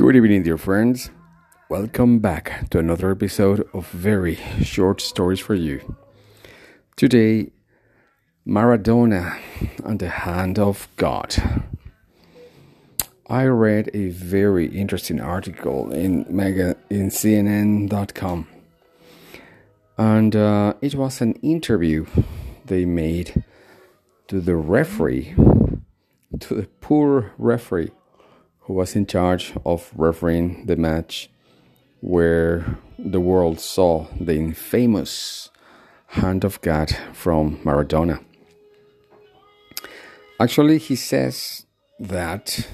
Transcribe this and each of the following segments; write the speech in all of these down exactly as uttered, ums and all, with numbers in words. Good evening, dear friends. Welcome back to another episode of Very Short Stories for You. Today, Maradona and the Hand of God. I read a very interesting article in mega in C N N dot com, and uh, it was an interview they made to the referee, to the poor referee who was in charge of refereeing the match where the world saw the infamous hand of God from Maradona. Actually, he says that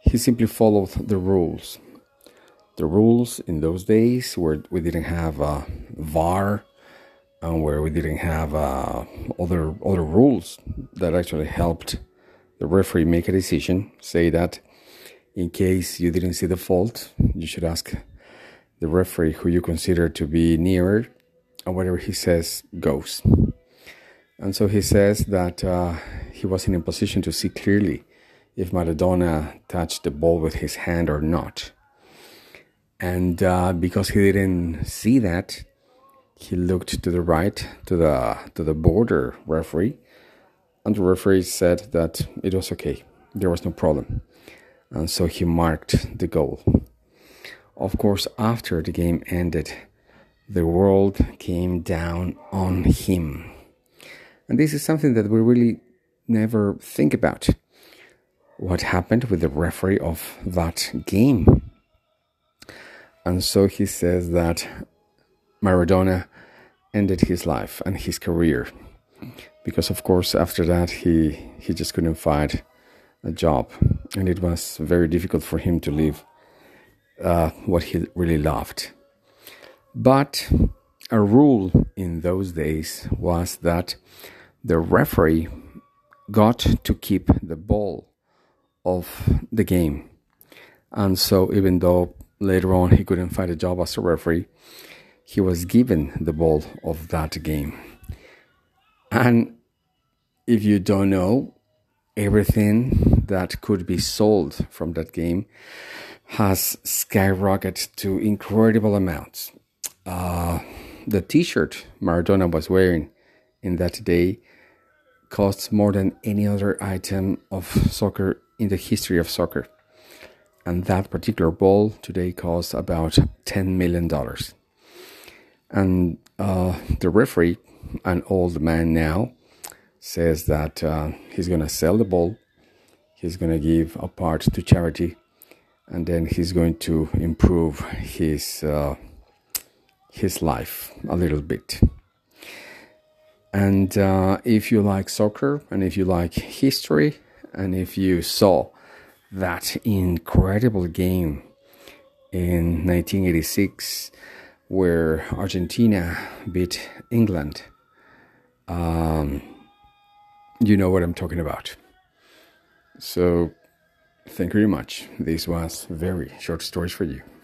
he simply followed the rules. The rules in those days where we didn't have a V A R and where we didn't have uh, other other rules that actually helped the referee make a decision, say that in case you didn't see the fault, you should ask the referee who you consider to be nearer, and whatever he says goes. And so he says that uh, he wasn't in a position to see clearly if Maradona touched the ball with his hand or not. And uh, because he didn't see that, he looked to the right, to the to the border referee, and the referee said that it was okay, there was no problem. And so he marked the goal. Of course, after the game ended, the world came down on him. And this is something that we really never think about. What happened with the referee of that game? And so he says that Maradona ended his life and his career. Because, of course, after that, he, he just couldn't find a job. And it was very difficult for him to live uh, what he really loved. But a rule in those days was that the referee got to keep the ball of the game. And so even though later on he couldn't find a job as a referee, he was given the ball of that game. And if you don't know, everything that could be sold from that game has skyrocketed to incredible amounts. Uh, the t-shirt Maradona was wearing in that day costs more than any other item of soccer in the history of soccer. And that particular ball today costs about ten million dollars. And uh, the referee, an old man now, says that uh, he's going to sell the ball, he's going to give a part to charity, and then he's going to improve his uh, his life a little bit. And uh, if you like soccer, and if you like history, and if you saw that incredible game in nineteen eighty-six where Argentina beat England, Um, you know what I'm talking about. So, thank you very much. This was Very Short Stories for You.